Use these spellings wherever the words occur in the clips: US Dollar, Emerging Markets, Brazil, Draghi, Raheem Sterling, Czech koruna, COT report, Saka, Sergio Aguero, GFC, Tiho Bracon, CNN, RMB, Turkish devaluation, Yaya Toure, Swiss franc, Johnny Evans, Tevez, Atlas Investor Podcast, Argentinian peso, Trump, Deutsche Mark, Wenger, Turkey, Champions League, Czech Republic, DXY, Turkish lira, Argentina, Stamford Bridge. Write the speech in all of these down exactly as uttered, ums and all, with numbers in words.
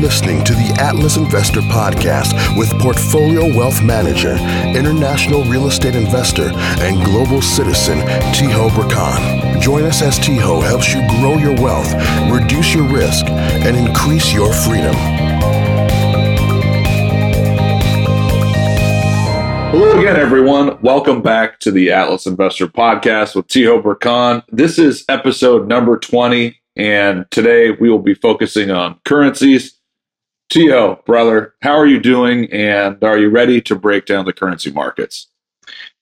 listening to the Atlas Investor Podcast with portfolio wealth manager, international real estate investor, and global citizen, Tiho Bracon. Join us as Tiho helps you grow your wealth, reduce your risk, and increase your freedom. Hello again, everyone. Welcome back to the Atlas Investor Podcast with Tiho Bracon. This is episode number twenty. And today we will be focusing on currencies. Tiho, brother, how are you doing? And are you ready to break down the currency markets?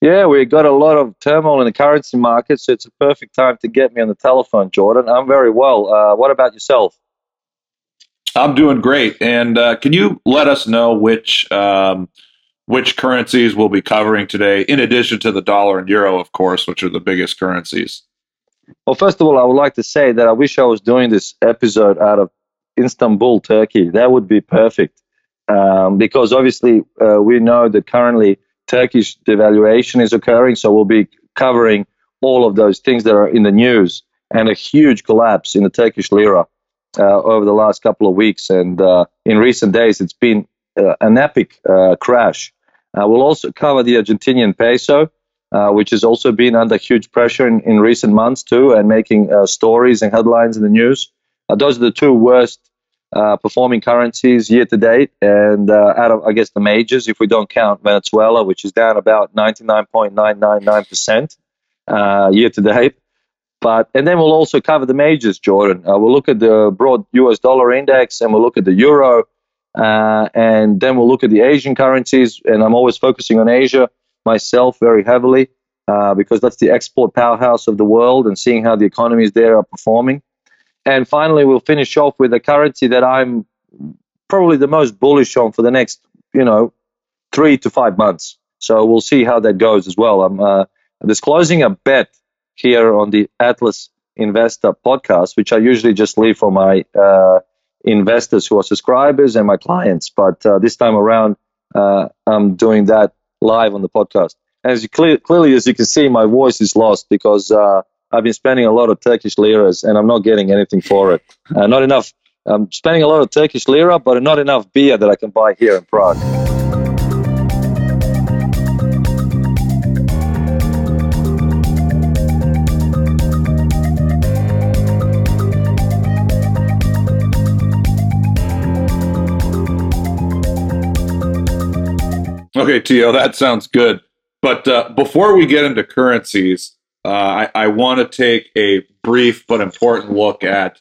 Yeah, we got a lot of turmoil in the currency market, so it's a perfect time to get me on the telephone, Jordan. I'm very well. Uh, what about yourself? I'm doing great. And uh, can you let us know which um, which currencies we'll be covering today, in addition to the dollar and euro, of course, which are the biggest currencies? Well, first of all, I would like to say that I wish I was doing this episode out of Istanbul, Turkey. That would be perfect, um, because obviously uh, we know that currently Turkish devaluation is occurring, so we'll be covering all of those things that are in the news, and a huge collapse in the Turkish lira uh, over the last couple of weeks. And uh, in recent days, it's been uh, an epic uh, crash. Uh, we'll also cover the Argentinian peso, Uh, which has also been under huge pressure in, in recent months too, and making uh, stories and headlines in the news. Uh, those are the two worst uh, performing currencies year to date, and uh, out of, I guess, the majors, if we don't count Venezuela, which is down about ninety-nine point nine nine nine percent uh, year to date. But and then we'll also cover the majors, Jordan. Uh, we'll look at the broad U S dollar index, and we'll look at the euro, uh, and then we'll look at the Asian currencies. And I'm always focusing on Asia myself very heavily, uh, because that's the export powerhouse of the world, and seeing how the economies there are performing. And finally, we'll finish off with a currency that I'm probably the most bullish on for the next, you know, three to five months. So we'll see how that goes as well. I'm uh, disclosing a bet here on the Atlas Investor Podcast, which I usually just leave for my uh, investors who are subscribers and my clients. But uh, this time around, uh, I'm doing that live on the podcast. As you clear, clearly, as you can see, my voice is lost because uh, I've been spending a lot of Turkish liras, and I'm not getting anything for it. Uh, not enough. I'm spending a lot of Turkish lira, but not enough beer that I can buy here in Prague. Okay, Tiho, that sounds good. But uh, before we get into currencies, uh, I, I want to take a brief but important look at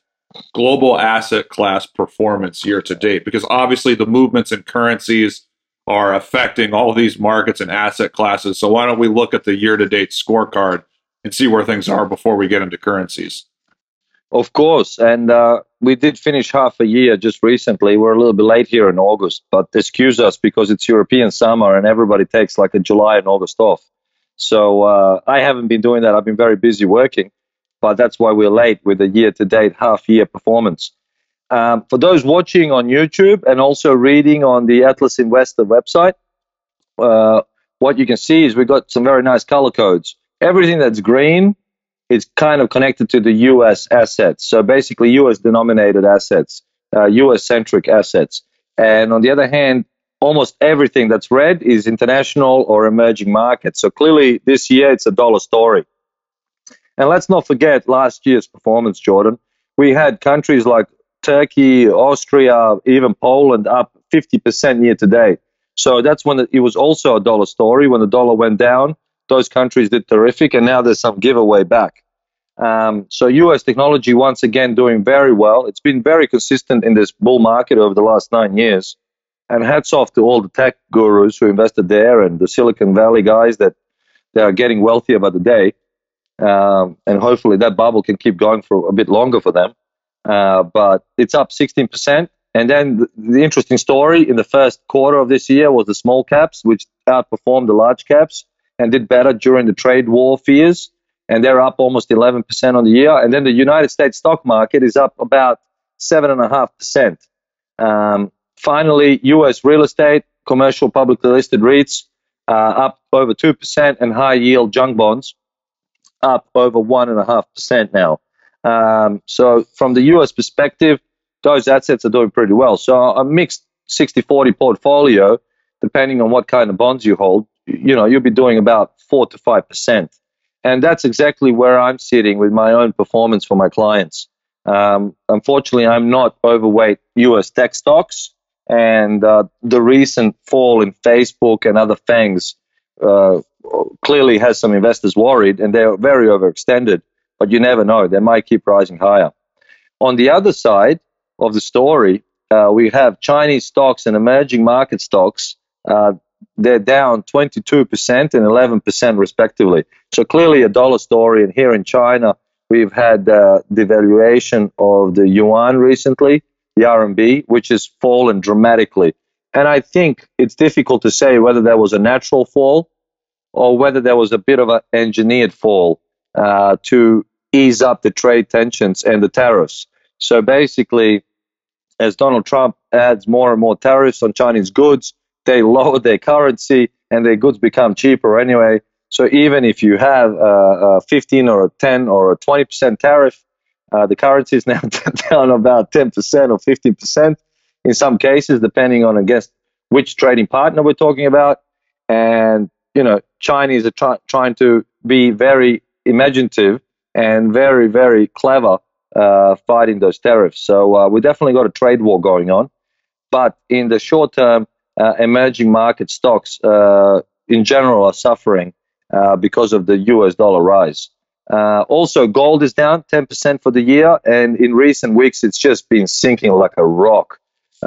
global asset class performance year to date, because obviously the movements in currencies are affecting all these markets and asset classes. So why don't we look at the year-to-date scorecard and see where things are before we get into currencies? Of course, and uh, we did finish half a year just recently. We're a little bit late here in August, but excuse us because it's European summer and everybody takes like a July and August off. So uh, I haven't been doing that. I've been very busy working, but that's why we're late with the year-to-date half-year performance. Um, for those watching on YouTube and also reading on the Atlas Investor website, uh, what you can see is we've got some very nice color codes. Everything that's green, it's kind of connected to the U S assets. So basically U S denominated assets, uh, U S centric assets. And on the other hand, almost everything that's red is international or emerging markets. So clearly this year it's a dollar story. And let's not forget last year's performance, Jordan. We had countries like Turkey, Austria, even Poland up fifty percent year to date. So that's when it was also a dollar story. When the dollar went down, those countries did terrific, and now there's some giveaway back. Um, so U S technology, once again, doing very well. It's been very consistent in this bull market over the last nine years. And hats off to all the tech gurus who invested there and the Silicon Valley guys that they are getting wealthier by the day. Um, and hopefully that bubble can keep going for a bit longer for them. Uh, but it's up sixteen percent. And then the, the interesting story in the first quarter of this year was the small caps, which outperformed the large caps and did better during the trade war fears, and they're up almost eleven percent on the year. And then the United States stock market is up about seven point five percent. Um, finally, U S real estate, commercial publicly listed REITs, uh, up over two percent, and high-yield junk bonds up over one point five percent now. Um, so from the U S perspective, those assets are doing pretty well. So a mixed sixty forty portfolio, depending on what kind of bonds you hold, you know, you'll be doing about four to five percent. And that's exactly where I'm sitting with my own performance for my clients. Um, unfortunately, I'm not overweight U S tech stocks, and uh, the recent fall in Facebook and other fangs uh, clearly has some investors worried, and they're very overextended. But you never know, they might keep rising higher. On the other side of the story, uh, we have Chinese stocks and emerging market stocks. Uh, they're down twenty-two percent and eleven percent respectively. So clearly a dollar story. And here in China, we've had uh, devaluation of the yuan recently, the R M B, which has fallen dramatically. And I think it's difficult to say whether there was a natural fall or whether there was a bit of an engineered fall uh, to ease up the trade tensions and the tariffs. So basically, as Donald Trump adds more and more tariffs on Chinese goods, they lower their currency and their goods become cheaper anyway. So even if you have a, a fifteen or a ten or a twenty percent tariff, uh, the currency is now down about ten percent or fifteen percent in some cases, depending on, I guess, which trading partner we're talking about. And, you know, Chinese are try trying to be very imaginative and very, very clever uh, fighting those tariffs. So uh, we definitely got a trade war going on. But in the short term, Uh, emerging market stocks uh, in general are suffering uh, because of the U S dollar rise. Uh, also, gold is down ten percent for the year, and in recent weeks, it's just been sinking like a rock.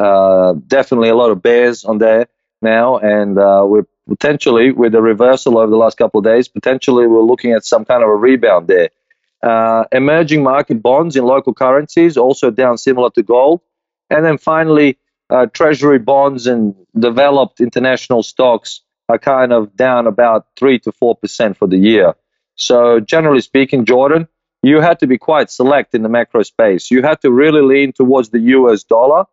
Uh, definitely a lot of bears on there now, and uh, we're potentially, with a reversal over the last couple of days, potentially we're looking at some kind of a rebound there. Uh, emerging market bonds in local currencies also down similar to gold. And then finally, Uh, treasury bonds and developed international stocks are kind of down about three to four percent for the year. So generally speaking, Jordan, you had to be quite select in the macro space. You had to really lean towards the U S dollar.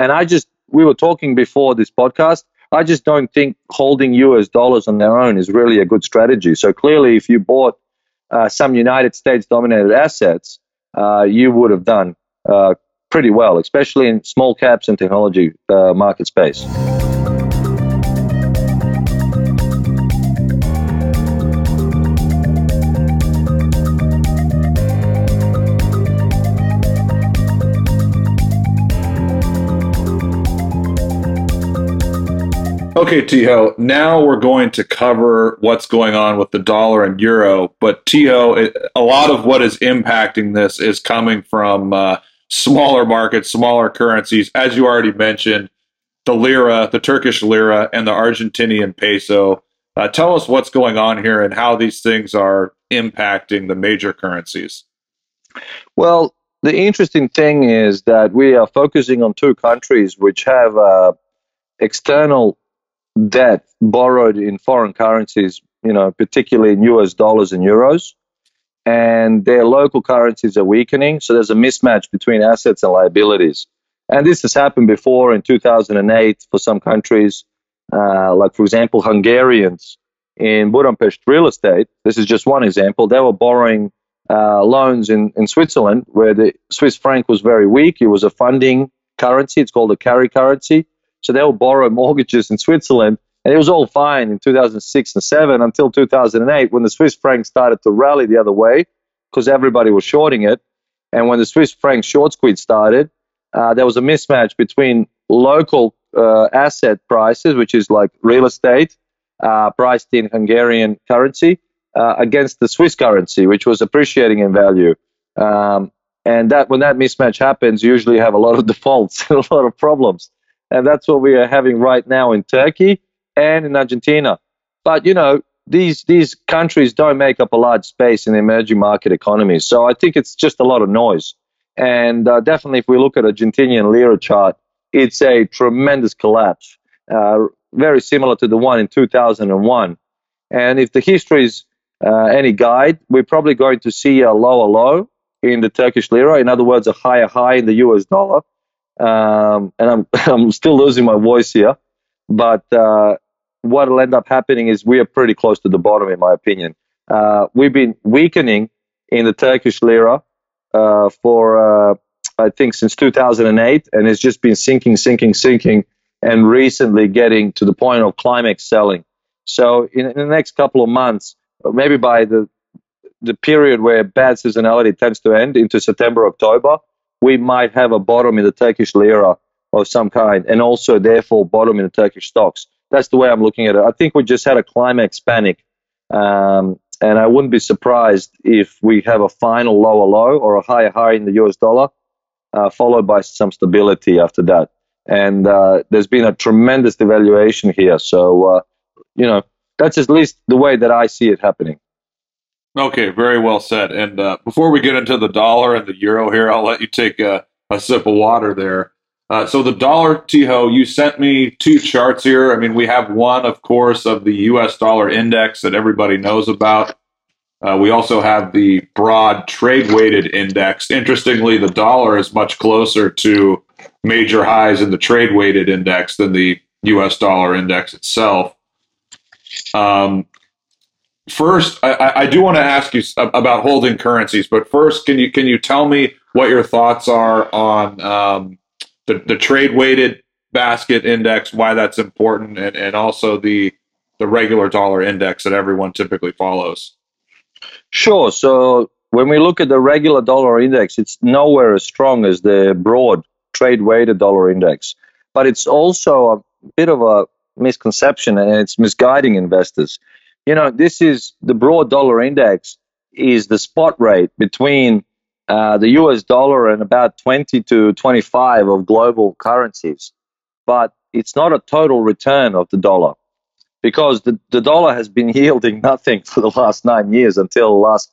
And I just, we were talking before this podcast, I just don't think holding U S dollars on their own is really a good strategy. So clearly, if you bought uh, some United States dominated assets, uh, you would have done uh, pretty well, especially in small caps and technology uh, market space. Okay, Tiho, now we're going to cover what's going on with the dollar and euro, but Tiho, a lot of what is impacting this is coming from uh, smaller markets, smaller currencies. As you already mentioned, the lira, the Turkish lira, and the Argentinian peso. Uh, tell us what's going on here and how these things are impacting the major currencies. Well, the interesting thing is that we are focusing on two countries which have uh, external debt borrowed in foreign currencies, you know, particularly in U S dollars and euros. And their local currencies are weakening. So there's a mismatch between assets and liabilities. And this has happened before in two thousand eight for some countries, uh, like, for example, Hungarians in Budapest real estate. This is just one example. They were borrowing uh, loans in, in Switzerland where the Swiss franc was very weak. It was a funding currency. It's called a carry currency. So they will borrow mortgages in Switzerland. And it was all fine in two thousand six and seven until two thousand eight when the Swiss franc started to rally the other way because everybody was shorting it. And when the Swiss franc short squeeze started, uh, there was a mismatch between local uh, asset prices, which is like real estate uh, priced in Hungarian currency, uh, against the Swiss currency, which was appreciating in value. Um, and that when that mismatch happens, you usually have a lot of defaults and a lot of problems. And that's what we are having right now in Turkey and in Argentina. But, you know, these these countries don't make up a large space in the emerging market economies. So I think it's just a lot of noise. And uh, definitely if we look at Argentinian lira chart, it's a tremendous collapse, uh, very similar to the one in two thousand one. And if the history is uh, any guide, we're probably going to see a lower low in the Turkish lira. In other words, a higher high in the U S dollar. Um, and I'm, I'm still losing my voice here. But uh, what will end up happening is we are pretty close to the bottom, in my opinion. Uh, we've been weakening in the Turkish lira uh, for uh, I think, since two thousand eight, and it's just been sinking, sinking, sinking, and recently getting to the point of climax selling. So in, in the next couple of months, maybe by the the period where bad seasonality tends to end into September, October, we might have a bottom in the Turkish lira of some kind, and also therefore bottom in the Turkish stocks. That's the way I'm looking at it. I think we just had a climax panic, um, and I wouldn't be surprised if we have a final lower low or a higher high in the U S dollar, uh, followed by some stability after that. And uh, there's been a tremendous devaluation here. So, uh, you know, that's at least the way that I see it happening. Okay, very well said. And uh, before we get into the dollar and the euro here, I'll let you take a, a sip of water there. Uh, so the dollar, Tiho, you sent me two charts here. I mean, we have one, of course, of the U S dollar index that everybody knows about. Uh, we also have the broad trade-weighted index. Interestingly, the dollar is much closer to major highs in the trade-weighted index than the U S dollar index itself. Um, first, I, I do want to ask you about holding currencies, but first, can you can you tell me what your thoughts are on um, the, the trade-weighted basket index, why that's important, and, and also the the regular dollar index that everyone typically follows? Sure. So when we look at the regular dollar index, it's nowhere as strong as the broad trade-weighted dollar index, but it's also a bit of a misconception, and it's misguiding investors. You know, this is the broad dollar index is the spot rate between uh, the U S dollar and about twenty to twenty-five of global currencies, but it's not a total return of the dollar, because the, the dollar has been yielding nothing for the last nine years until last,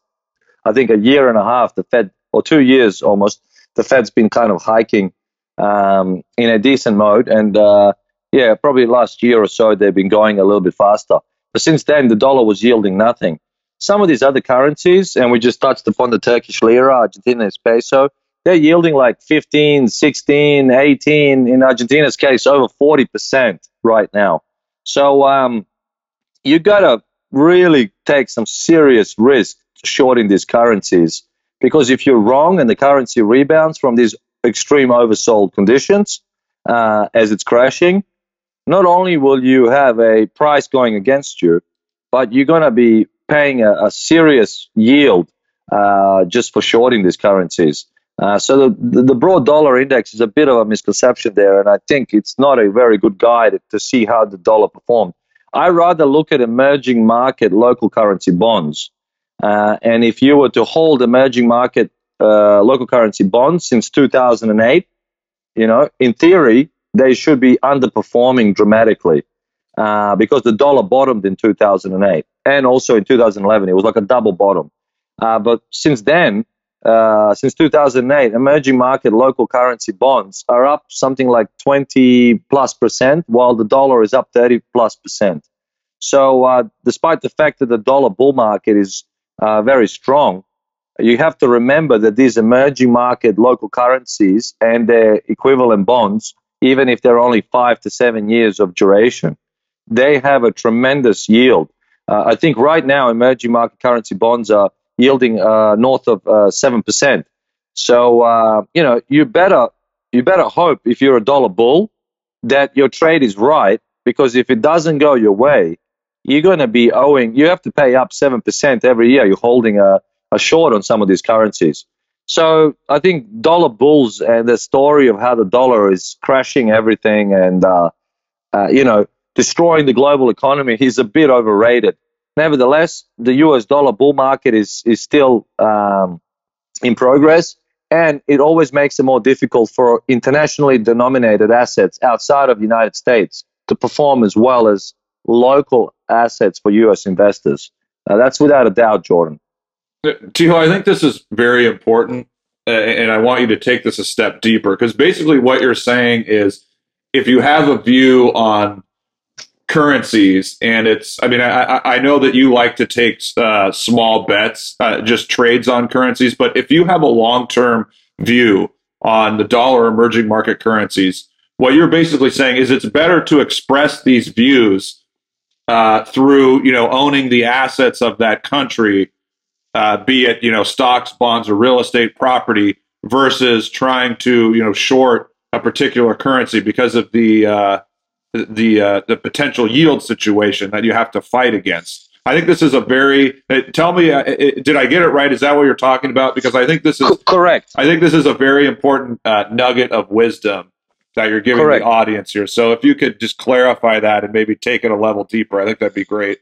I think, a year and a half, the Fed, or two years almost, the Fed's been kind of hiking um, in a decent mode. And uh, yeah, probably last year or so, they've been going a little bit faster. But since then, the dollar was yielding nothing. Some of these other currencies, and we just touched upon the Turkish lira, Argentina's peso, they're yielding like fifteen, sixteen, eighteen, in Argentina's case, over forty percent right now. So um, you got to really take some serious risk shorting these currencies, because if you're wrong and the currency rebounds from these extreme oversold conditions uh, as it's crashing, not only will you have a price going against you, but you're going to be paying a, a serious yield uh, just for shorting these currencies. Uh, so the, the broad dollar index is a bit of a misconception there, and I think it's not a very good guide to see how the dollar performed. I rather look at emerging market local currency bonds. Uh, and if you were to hold emerging market uh, local currency bonds since two thousand eight, you know, in theory, they should be underperforming dramatically uh, because the dollar bottomed in two thousand eight, and also in two thousand eleven. It was like a double bottom. Uh, but since then, uh, since two thousand eight, emerging market local currency bonds are up something like twenty plus percent, while the dollar is up thirty plus percent. So uh, despite the fact that the dollar bull market is uh, very strong, you have to remember that these emerging market local currencies and their equivalent bonds, even if they're only five to seven years of duration, they have a tremendous yield. Uh, I think right now emerging market currency bonds are yielding uh, north of uh, seven percent. So, uh, you know, you better you better hope, if you're a dollar bull, that your trade is right, because if it doesn't go your way, you're going to be owing, you have to pay up seven percent every year. You're holding a, a short on some of these currencies. So I think dollar bulls and the story of how the dollar is crashing everything and, uh, uh, you know, destroying the global economy is a bit overrated. Nevertheless, the U S dollar bull market is, is still um, in progress, and it always makes it more difficult for internationally denominated assets outside of the United States to perform as well as local assets for U S investors. Uh, that's without a doubt, Jordan. Tiho, I think this is very important, uh, and I want you to take this a step deeper, because basically what you're saying is, if you have a view on currencies, and it's, I mean, I, I know that you like to take uh, small bets, uh, just trades on currencies, but if you have a long-term view on the dollar emerging market currencies, what you're basically saying is it's better to express these views uh, through, you know, owning the assets of that country, Uh, be it, you know, stocks, bonds, or real estate, property, versus trying to, you know, short a particular currency because of the uh, the uh, the potential yield situation that you have to fight against. I think this is a very. Tell me, did I get it right? Is that what you're talking about? Because I think this is correct. I think this is a very important uh, nugget of wisdom that you're giving correct. The audience here. So if you could just clarify that and maybe take it a level deeper, I think that'd be great.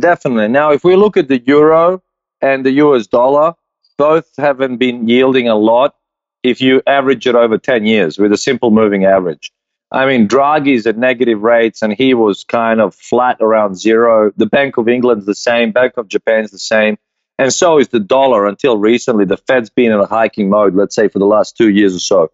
Definitely. Now, if we look at the euro and the U S dollar, both haven't been yielding a lot if you average it over ten years with a simple moving average. I mean, Draghi's at negative rates and he was kind of flat around zero. The Bank of England's the same, Bank of Japan's the same, and so is the dollar until recently. The Fed's been in a hiking mode, let's say, for the last two years or so.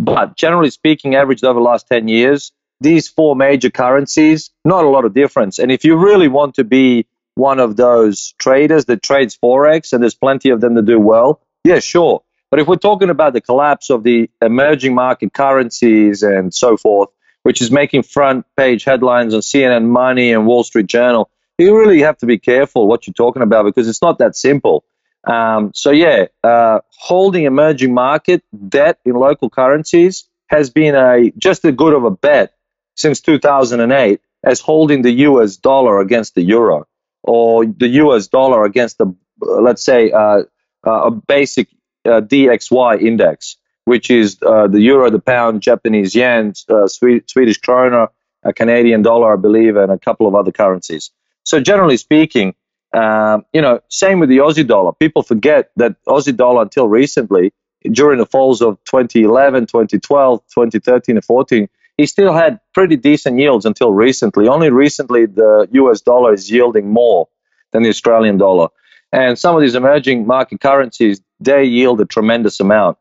But generally speaking, averaged over the last ten years, these four major currencies, not a lot of difference. And if you really want to be one of those traders that trades Forex, and there's plenty of them that do well, yeah, sure. But if we're talking about the collapse of the emerging market currencies and so forth, which is making front page headlines on C N N Money and Wall Street Journal, you really have to be careful what you're talking about because it's not that simple. Um, so yeah, uh, holding emerging market debt in local currencies has been a just as good of a bet since two thousand eight as holding the U S dollar against the euro or the U S dollar against the, let's say, uh, uh, a basic uh, D X Y index, which is uh, the euro, the pound, Japanese yen, uh, Swedish koruna, a Canadian dollar, I believe, and a couple of other currencies. So generally speaking, Um, you know, same with the Aussie dollar. People forget that Aussie dollar until recently, during the falls of twenty eleven, twenty twelve, twenty thirteen, and fourteen, he still had pretty decent yields until recently. Only recently the U S dollar is yielding more than the Australian dollar. And some of these emerging market currencies, they yield a tremendous amount.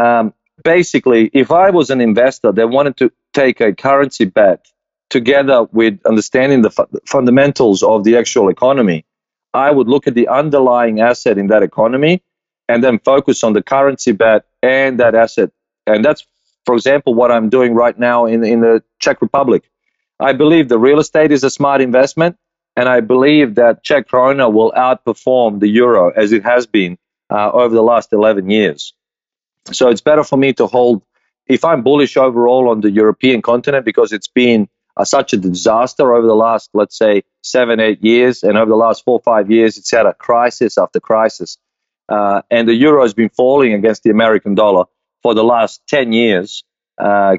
Um, basically, if I was an investor that wanted to take a currency bet together with understanding the fu- fundamentals of the actual economy, I would look at the underlying asset in that economy and then focus on the currency bet and that asset. And that's, for example, what I'm doing right now in, in the Czech Republic. I believe the real estate is a smart investment, and I believe that Czech koruna will outperform the euro as it has been uh, over the last eleven years. So it's better for me to hold, if I'm bullish overall on the European continent, because it's been Uh, such a disaster over the last, let's say, seven, eight years. And over the last four, five years, it's had a crisis after crisis. Uh, and the euro has been falling against the American dollar for the last ten years, uh,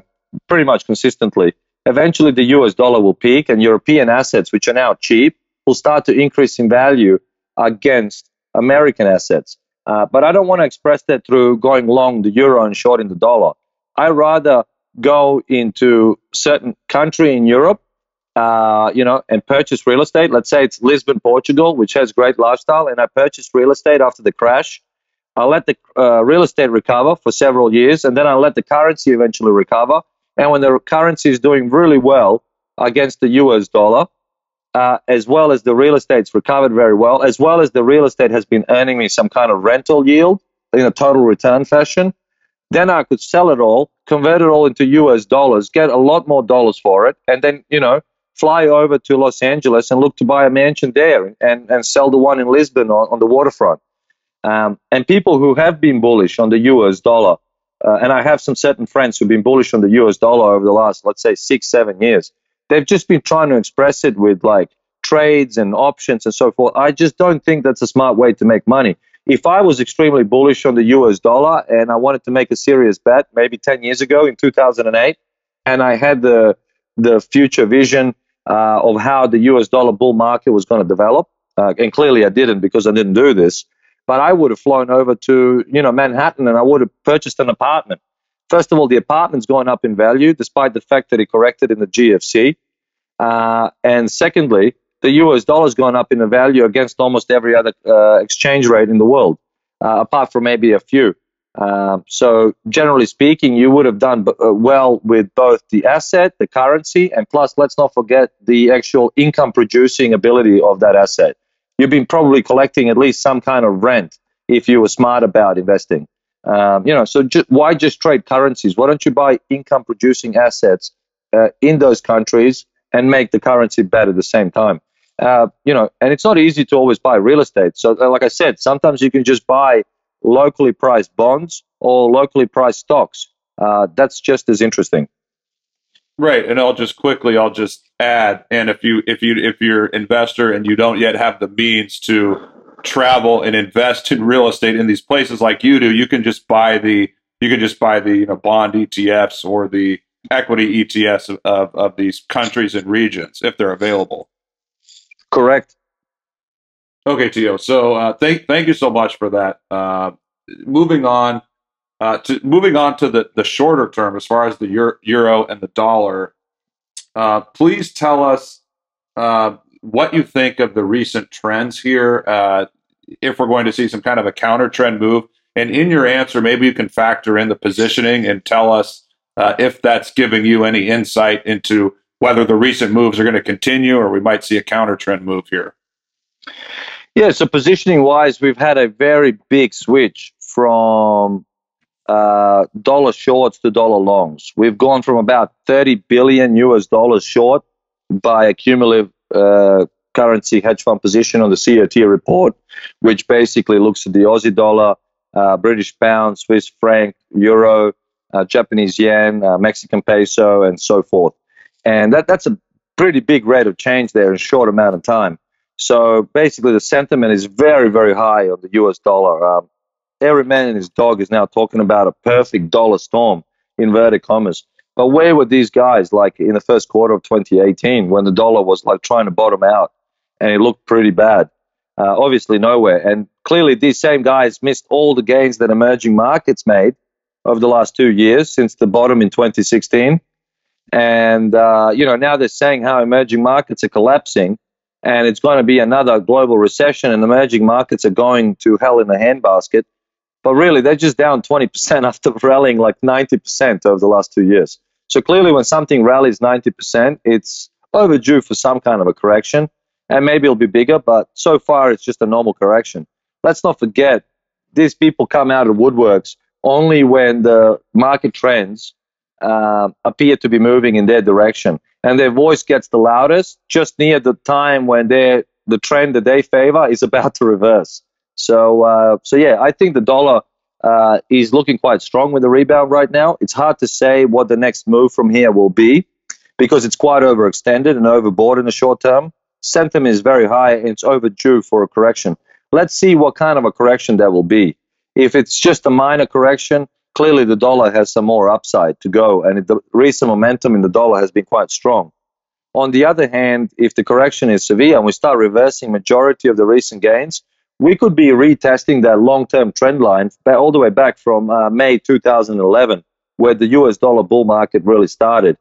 pretty much consistently. Eventually, the U S dollar will peak and European assets, which are now cheap, will start to increase in value against American assets. Uh, but I don't want to express that through going long the euro and shorting the dollar. I rather go into certain country in Europe, uh, you know, and purchase real estate. Let's say it's Lisbon, Portugal, which has great lifestyle, and I purchased real estate after the crash. I let the uh, real estate recover for several years, and then I let the currency eventually recover. And when the currency is doing really well against the U S dollar, uh, as well as the real estate's recovered very well, as well as the real estate has been earning me some kind of rental yield in a total return fashion, then I could sell it all, convert it all into U S dollars, get a lot more dollars for it, and then, you know, fly over to Los Angeles and look to buy a mansion there and, and sell the one in Lisbon on, on the waterfront. Um, and people who have been bullish on the U S dollar, uh, and I have some certain friends who've been bullish on the U S dollar over the last, let's say, six, seven years, they've just been trying to express it with like trades and options and so forth. I just don't think that's a smart way to make money. If I was extremely bullish on the U S dollar and I wanted to make a serious bet, maybe ten years ago in two thousand eight, and I had the the future vision uh, of how the U S dollar bull market was going to develop, uh, and clearly I didn't because I didn't do this, but I would have flown over to, you know, Manhattan and I would have purchased an apartment. First of all, the apartment's gone up in value despite the fact that it corrected in the G F C. Uh, and secondly, the U S dollar's gone up in value against almost every other uh, exchange rate in the world, uh, apart from maybe a few. Um, so generally speaking, you would have done b- uh, well with both the asset, the currency, and plus, let's not forget the actual income-producing ability of that asset. You've been probably collecting at least some kind of rent if you were smart about investing. Um, you know, so ju- why just trade currencies? Why don't you buy income-producing assets uh, in those countries and make the currency bet at the same time? Uh, you know, and it's not easy to always buy real estate. So, like I said, sometimes you can just buy locally priced bonds or locally priced stocks. Uh, that's just as interesting. Right, and I'll just quickly, I'll just add, and if you if you if you're an investor and you don't yet have the means to travel and invest in real estate in these places like you do, you can just buy the you can just buy the you know bond E T Fs or the equity E T Fs of, of, of these countries and regions if they're available. Correct. Okay, Tiho. So uh, thank thank you so much for that. Uh, moving on. Uh, to, moving on to the, the shorter term, as far as the euro, euro and the dollar, uh, please tell us uh, what you think of the recent trends here, uh, if we're going to see some kind of a counter-trend move. And in your answer, maybe you can factor in the positioning and tell us uh, if that's giving you any insight into whether the recent moves are going to continue or we might see a counter-trend move here. Yeah, so positioning-wise, we've had a very big switch from Uh, dollar shorts to dollar longs. We've gone from about thirty billion U S dollars short by a cumulative uh, currency hedge fund position on the C O T report, which basically looks at the Aussie dollar, uh, British pound, Swiss franc, euro, uh, Japanese yen, uh, Mexican peso, and so forth. And that that's a pretty big rate of change there in a short amount of time. So basically the sentiment is very, very high on the U S dollar. Um, Every man and his dog is now talking about a perfect dollar storm, inverted commas. But where were these guys like in the first quarter of twenty eighteen when the dollar was like trying to bottom out and it looked pretty bad? Uh, obviously nowhere. And clearly these same guys missed all the gains that emerging markets made over the last two years since the bottom in twenty sixteen. And, uh, you know, now they're saying how emerging markets are collapsing and it's going to be another global recession and emerging markets are going to hell in the handbasket. But really, they're just down twenty percent after rallying like ninety percent over the last two years. So clearly, when something rallies ninety percent, it's overdue for some kind of a correction. And maybe it'll be bigger, but so far, it's just a normal correction. Let's not forget, these people come out of woodworks only when the market trends uh, appear to be moving in their direction. And their voice gets the loudest just near the time when they're, the trend that they favor is about to reverse. So, uh, so yeah, I think the dollar uh, is looking quite strong with the rebound right now. It's hard to say what the next move from here will be because it's quite overextended and overbought in the short term. Sentiment is very high and it's overdue for a correction. Let's see what kind of a correction that will be. If it's just a minor correction, clearly the dollar has some more upside to go, and the recent momentum in the dollar has been quite strong. On the other hand, if the correction is severe and we start reversing majority of the recent gains, we could be retesting that long-term trend line all the way back from uh, May two thousand eleven, where the U S dollar bull market really started.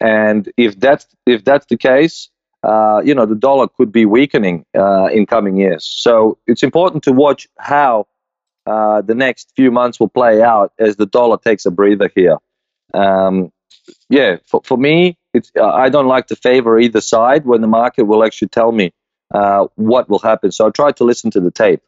And if that's, if that's the case, uh, you know, the dollar could be weakening uh, in coming years. So it's important to watch how uh, the next few months will play out as the dollar takes a breather here. Um, yeah, for, for me, it's, uh, I don't like to favor either side when the market will actually tell me Uh, what will happen. So I tried to listen to the tape.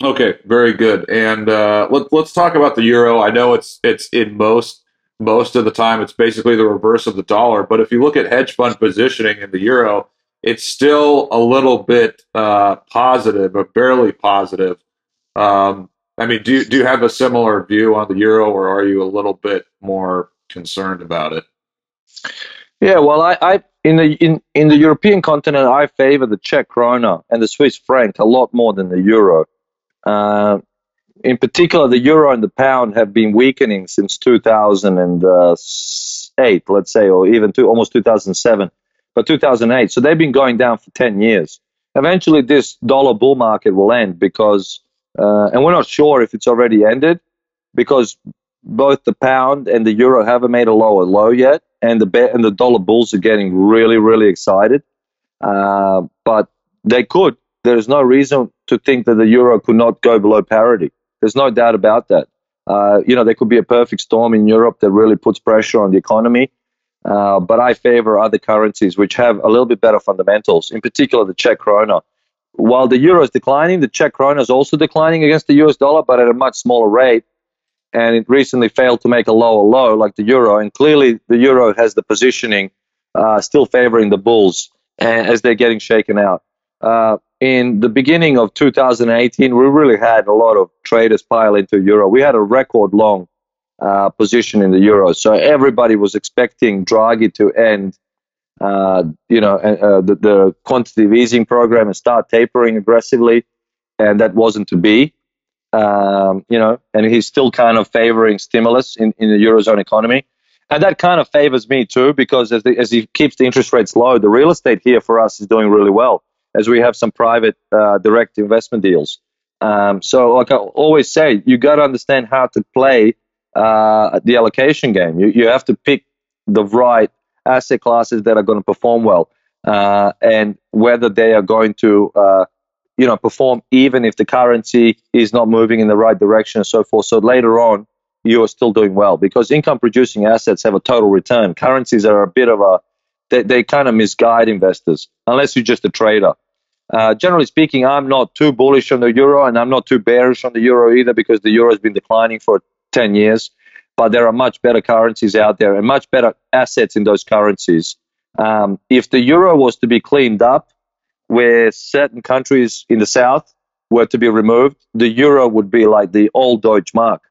Okay, very good. And uh, let, let's talk about the euro. I know it's it's in most most of the time it's basically the reverse of the dollar. But if you look at hedge fund positioning in the euro, it's still a little bit uh, positive, but barely positive. Um, I mean, do you, do you have a similar view on the euro, or are you a little bit more concerned about it? Yeah, well, I. I In the in, in the European continent, I favor the Czech koruna and the Swiss franc a lot more than the euro. Uh, in particular, the euro and the pound have been weakening since two thousand eight, let's say, or even to almost two thousand seven, but two thousand eight. So they've been going down for ten years. Eventually, this dollar bull market will end because, uh, and we're not sure if it's already ended, because both the pound and the euro haven't made a lower low yet. And the be- and the dollar bulls are getting really, really excited. Uh, but they could. There is no reason to think that the euro could not go below parity. There's no doubt about that. Uh, you know, there could be a perfect storm in Europe that really puts pressure on the economy. Uh, but I favor other currencies which have a little bit better fundamentals, in particular the Czech koruna. While the euro is declining, the Czech koruna is also declining against the U S dollar, but at a much smaller rate. And it recently failed to make a lower low like the euro. And clearly, the euro has the positioning uh, still favoring the bulls as they're getting shaken out. Uh, in the beginning of two thousand eighteen, we really had a lot of traders pile into euro. We had a record long uh, position in the euro. So everybody was expecting Draghi to end uh, you know, uh, the, the quantitative easing program and start tapering aggressively. And that wasn't to be. Um, you know, and he's still kind of favoring stimulus in, in the Eurozone economy. And that kind of favors me too, because as, the, as he keeps the interest rates low, the real estate here for us is doing really well, as we have some private uh, direct investment deals. Um, so like I always say, you got to understand how to play uh, the allocation game. You, you have to pick the right asset classes that are going to perform well, uh, and whether they are going to uh, you know, perform even if the currency is not moving in the right direction and so forth. So later on, you are still doing well, because income producing assets have a total return. Currencies are a bit of a, they, they kind of misguide investors, unless you're just a trader. Uh, generally speaking, I'm not too bullish on the euro, and I'm not too bearish on the euro either, because the euro has been declining for ten years, but there are much better currencies out there and much better assets in those currencies. Um, if the euro was to be cleaned up, where certain countries in the south were to be removed, the euro would be like the old Deutsche Mark,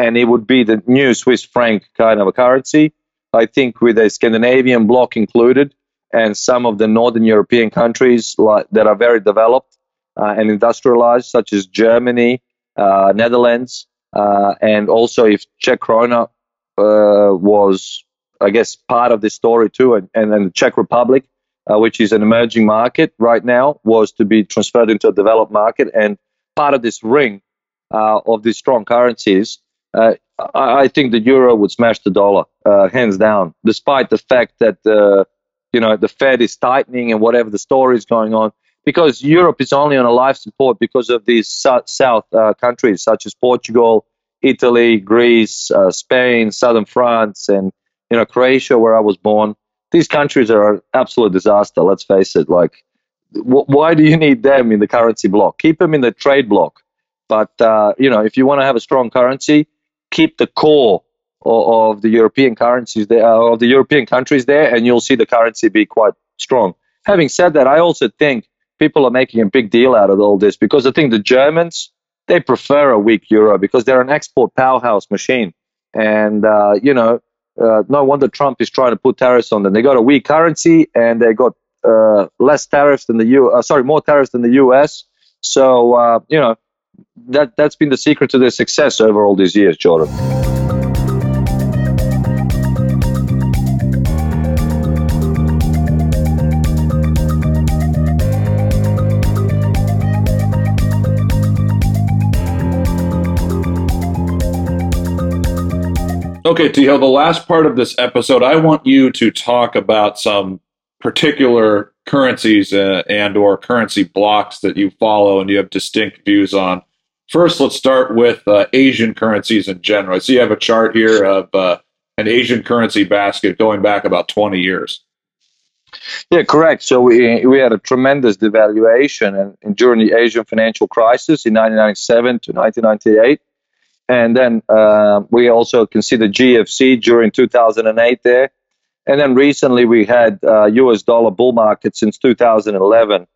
and it would be the new Swiss franc kind of a currency, I think, with a Scandinavian bloc included, and some of the Northern European countries like, that are very developed uh, and industrialized, such as Germany, uh, Netherlands, uh, and also if Czech koruna uh, was, I guess, part of this story too, and, and, and the Czech Republic, uh, which is an emerging market right now, was to be transferred into a developed market. And part of this ring uh, of these strong currencies, uh, I, I think the euro would smash the dollar, uh, hands down, despite the fact that the uh, You know, the Fed is tightening and whatever the story is going on, because Europe is only on a life support because of these su- South uh, countries such as Portugal, Italy, Greece, uh, Spain, Southern France, and, you know, Croatia, where I was born. These countries are an absolute disaster. Let's face it. Like, w- why do you need them in the currency block? Keep them in the trade block. But, uh, you know, if you want to have a strong currency, keep the core of the European currencies there, of the European countries there, and you'll see the currency be quite strong. Having said that, I also think people are making a big deal out of all this, because I think the Germans, they prefer a weak euro because they're an export powerhouse machine. And, uh, you know, uh, no wonder Trump is trying to put tariffs on them. They got a weak currency, and they got uh, less tariffs than the U. Uh, sorry, more tariffs than the U S. So, uh, you know, that, that's been the secret to their success over all these years, Jordan. Okay, Tiho, the last part of this episode, I want you to talk about some particular currencies uh, and or currency blocks that you follow and you have distinct views on. First, let's start with uh, Asian currencies in general. I see you have a chart here of uh, an Asian currency basket going back about twenty years. Yeah, correct. So we we had a tremendous devaluation and, and during the Asian financial crisis in nineteen ninety-seven to nineteen ninety-eight. And then uh, we also considered G F C during two thousand eight there. And then recently we had uh, U S dollar bull market since two thousand eleven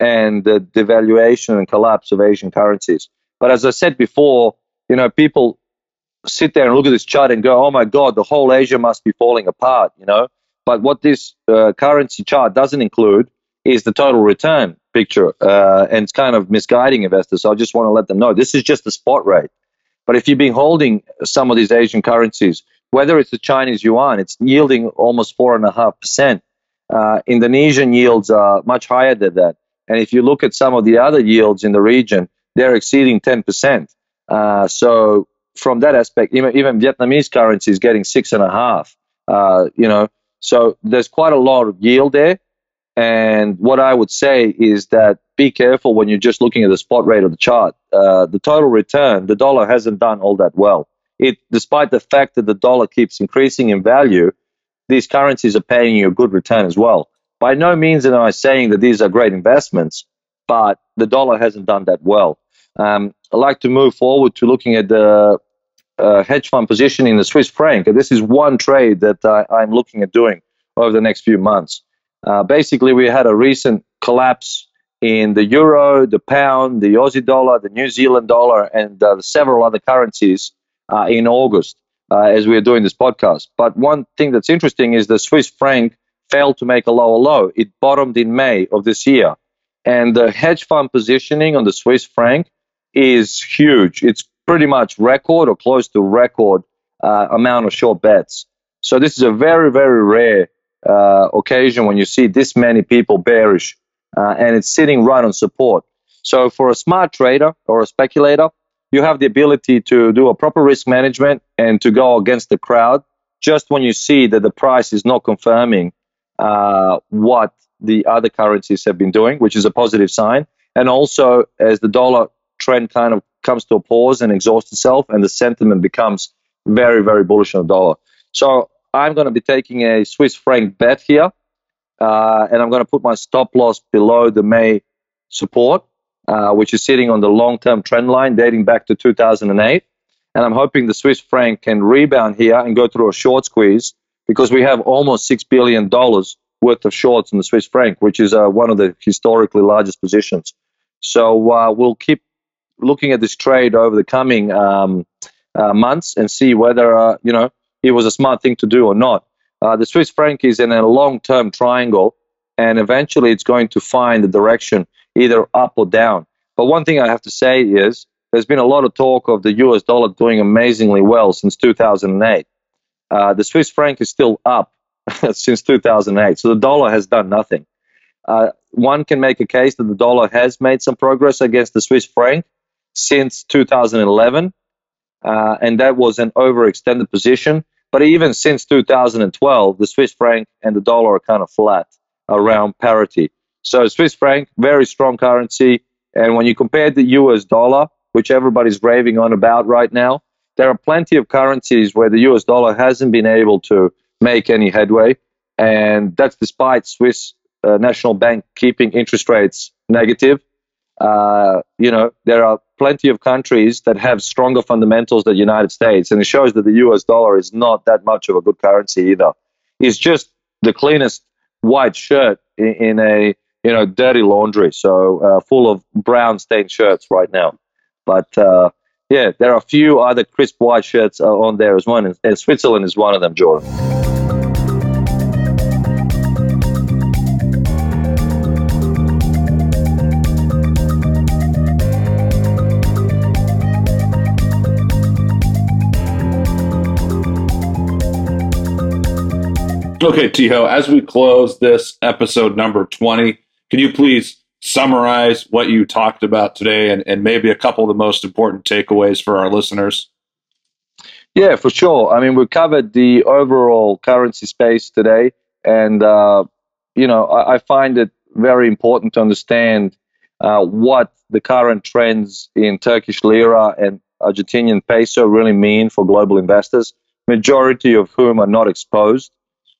and the devaluation and collapse of Asian currencies. But as I said before, you know, people sit there and look at this chart and go, oh my God, the whole Asia must be falling apart, you know. But what this uh, currency chart doesn't include is the total return picture. Uh, and it's kind of misguiding investors. So I just want to let them know this is just the spot rate. But if you've been holding some of these Asian currencies, whether it's the Chinese yuan, it's yielding almost four and a half percent. Indonesian yields are much higher than that. And if you look at some of the other yields in the region, they're exceeding ten percent. Uh, so from that aspect, even, even Vietnamese currency is getting six and a half, uh, you know, so there's quite a lot of yield there. And what I would say is that be careful when you're just looking at the spot rate of the chart. Uh, the total return, the dollar hasn't done all that well. It, despite the fact that the dollar keeps increasing in value, these currencies are paying you a good return as well. By no means am I saying that these are great investments, but the dollar hasn't done that well. Um, I like to move forward to looking at the uh, hedge fund position in the Swiss franc. And this is one trade that uh, I'm looking at doing over the next few months. Uh, basically, we had a recent collapse in the euro, the pound, the Aussie dollar, the New Zealand dollar, and uh, several other currencies uh, in August uh, as we are doing this podcast. But one thing that's interesting is the Swiss franc failed to make a lower low. It bottomed in May of this year. And the hedge fund positioning on the Swiss franc is huge. It's pretty much record or close to record uh, amount of short bets. So this is a very, very rare uh, occasion when you see this many people bearish uh, and it's sitting right on support. So for a smart trader or a speculator, you have the ability to do a proper risk management and to go against the crowd just when you see that the price is not confirming uh, what the other currencies have been doing, which is a positive sign. And also as the dollar trend kind of comes to a pause and exhausts itself, and the sentiment becomes very, very bullish on the dollar. So I'm going to be taking a Swiss franc bet here, uh, and I'm going to put my stop loss below the May support, uh, which is sitting on the long-term trend line dating back to two thousand eight. And I'm hoping the Swiss franc can rebound here and go through a short squeeze, because we have almost six billion dollars worth of shorts in the Swiss franc, which is uh, one of the historically largest positions. So uh, we'll keep looking at this trade over the coming um, uh, months and see whether, uh, you know, it was a smart thing to do or not. Uh, the Swiss franc is in a long-term triangle, and eventually it's going to find the direction either up or down. But one thing I have to say is there's been a lot of talk of the U S dollar doing amazingly well since two thousand eight. Uh, the Swiss franc is still up since two thousand eight, so the dollar has done nothing. Uh, one can make a case that the dollar has made some progress against the Swiss franc since two thousand eleven, uh, and that was an overextended position. But even since two thousand twelve, the Swiss franc and the dollar are kind of flat, around parity. So Swiss franc, very strong currency. And when you compare the U S dollar, which everybody's raving on about right now, there are plenty of currencies where the U S dollar hasn't been able to make any headway. And that's despite Swiss uh, National Bank keeping interest rates negative. Uh, you know, there are plenty of countries that have stronger fundamentals than the United States, and it shows that the U S dollar is not that much of a good currency either. It's just the cleanest white shirt in, in a, you know, dirty laundry, so uh, full of brown stained shirts right now. But uh, yeah, there are a few other crisp white shirts uh, on there as well, and Switzerland is one of them, Jordan. Okay, Tiho, as we close this episode number twenty, can you please summarize what you talked about today and, and maybe a couple of the most important takeaways for our listeners? Yeah, for sure. I mean, we covered the overall currency space today, and, uh, you know, I, I find it very important to understand uh, what the current trends in Turkish lira and Argentinian peso really mean for global investors, majority of whom are not exposed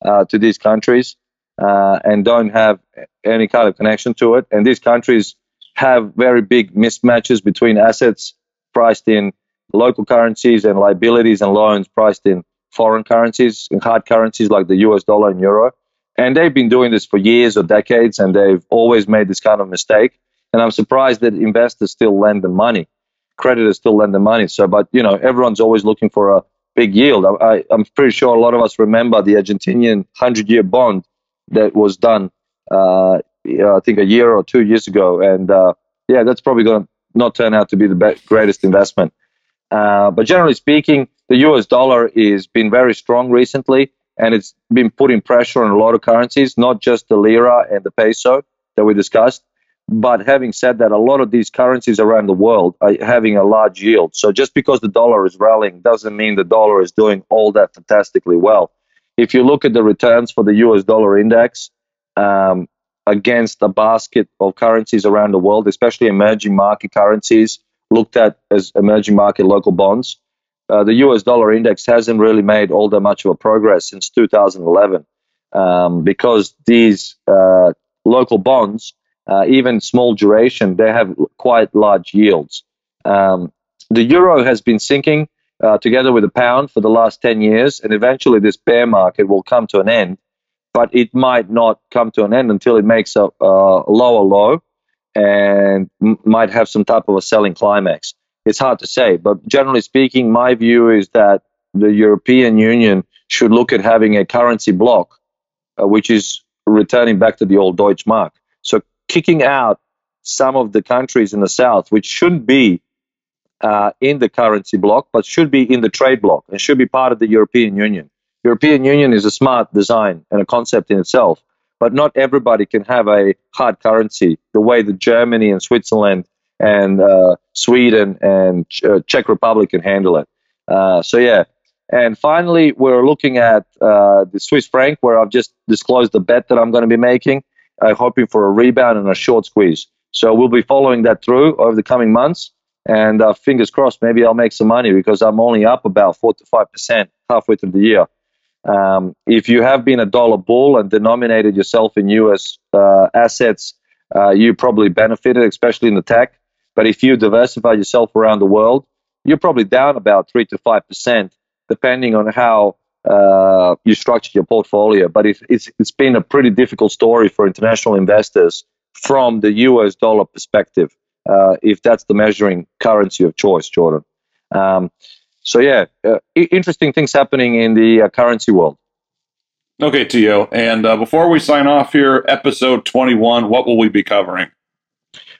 Uh, to these countries uh, and don't have any kind of connection to it. And these countries have very big mismatches between assets priced in local currencies and liabilities and loans priced in foreign currencies, in hard currencies like the U S dollar and euro. And they've been doing this for years or decades, and they've always made this kind of mistake. And I'm surprised that investors still lend them money, creditors still lend them money. So, but, you know, everyone's always looking for a big yield. I, I'm pretty sure a lot of us remember the Argentinian hundred-year bond that was done, uh, I think, a year or two years ago. And, uh, yeah, that's probably going to not turn out to be the be- greatest investment. Uh, but generally speaking, the U S dollar has been very strong recently, and it's been putting pressure on a lot of currencies, not just the lira and the peso that we discussed. But having said that, a lot of these currencies around the world are having a large yield. So just because the dollar is rallying doesn't mean the dollar is doing all that fantastically well. If you look at the returns for the U S dollar index um, against a basket of currencies around the world, especially emerging market currencies, looked at as emerging market local bonds, uh, the U S dollar index hasn't really made all that much of a progress since two thousand eleven um, because these uh, local bonds, Uh, even small duration, they have quite large yields. Um, the euro has been sinking uh, together with the pound for the last ten years, and eventually this bear market will come to an end, but it might not come to an end until it makes a, a lower low and m- might have some type of a selling climax. It's hard to say, but generally speaking, my view is that the European Union should look at having a currency block, uh, which is returning back to the old Deutsche Mark. So kicking out some of the countries in the south, which shouldn't be uh, in the currency block, but should be in the trade block and should be part of the European Union. European Union is a smart design and a concept in itself, but not everybody can have a hard currency the way that Germany and Switzerland and uh, Sweden and Ch- uh, Czech Republic can handle it. Uh, so, yeah. And finally, we're looking at uh, the Swiss franc, where I've just disclosed the bet that I'm going to be making, uh, hoping for a rebound and a short squeeze. So we'll be following that through over the coming months. And uh, fingers crossed, maybe I'll make some money because I'm only up about four to five percent halfway through the year. Um, if you have been a dollar bull and denominated yourself in U S uh, assets, uh, you probably benefited, especially in the tech. But if you diversify yourself around the world, you're probably down about three to five percent, depending on how uh, you structure your portfolio. But it, it's it's been a pretty difficult story for international investors from the U S dollar perspective, uh, if that's the measuring currency of choice, Jordan. Um, so yeah, uh, interesting things happening in the uh, currency world. Okay, Tiho. And uh, before we sign off here, episode twenty-one, what will we be covering?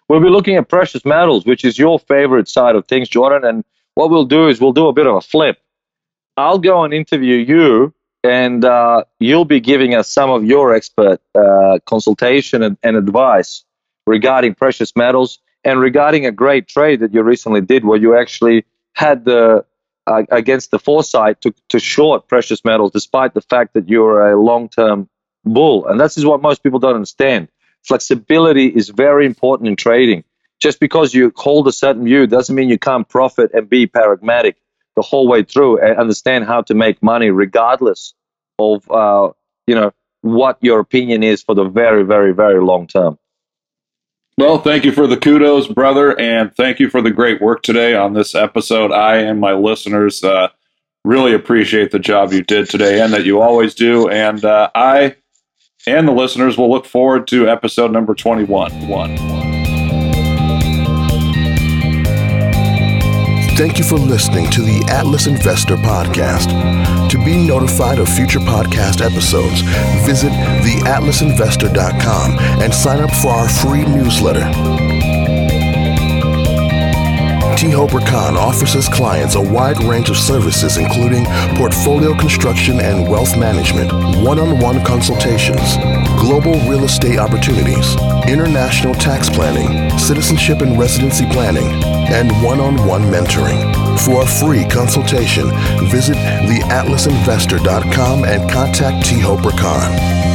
We'll be looking at precious metals, which is your favorite side of things, Jordan. And what we'll do is we'll do a bit of a flip. I'll go and interview you, and uh, you'll be giving us some of your expert uh, consultation and, and advice regarding precious metals and regarding a great trade that you recently did where you actually had the uh, against the foresight to, to short precious metals despite the fact that you're a long-term bull. And this is what most people don't understand. Flexibility is very important in trading. Just because you hold a certain view doesn't mean you can't profit and be pragmatic the whole way through and understand how to make money regardless of uh, you know what your opinion is for the very, very, very long term. Well, thank you for the kudos, brother, and thank you for the great work today on this episode. I and my listeners uh, really appreciate the job you did today and that you always do, and uh, I... and the listeners will look forward to episode number twenty-one. One. Thank you for listening to the Atlas Investor Podcast. To be notified of future podcast episodes, visit the atlas investor dot com and sign up for our free newsletter. Tiho Bracon offers his clients a wide range of services, including portfolio construction and wealth management, one-on-one consultations, global real estate opportunities, international tax planning, citizenship and residency planning, and one-on-one mentoring. For a free consultation, visit the atlas investor dot com and contact Tiho Bracon.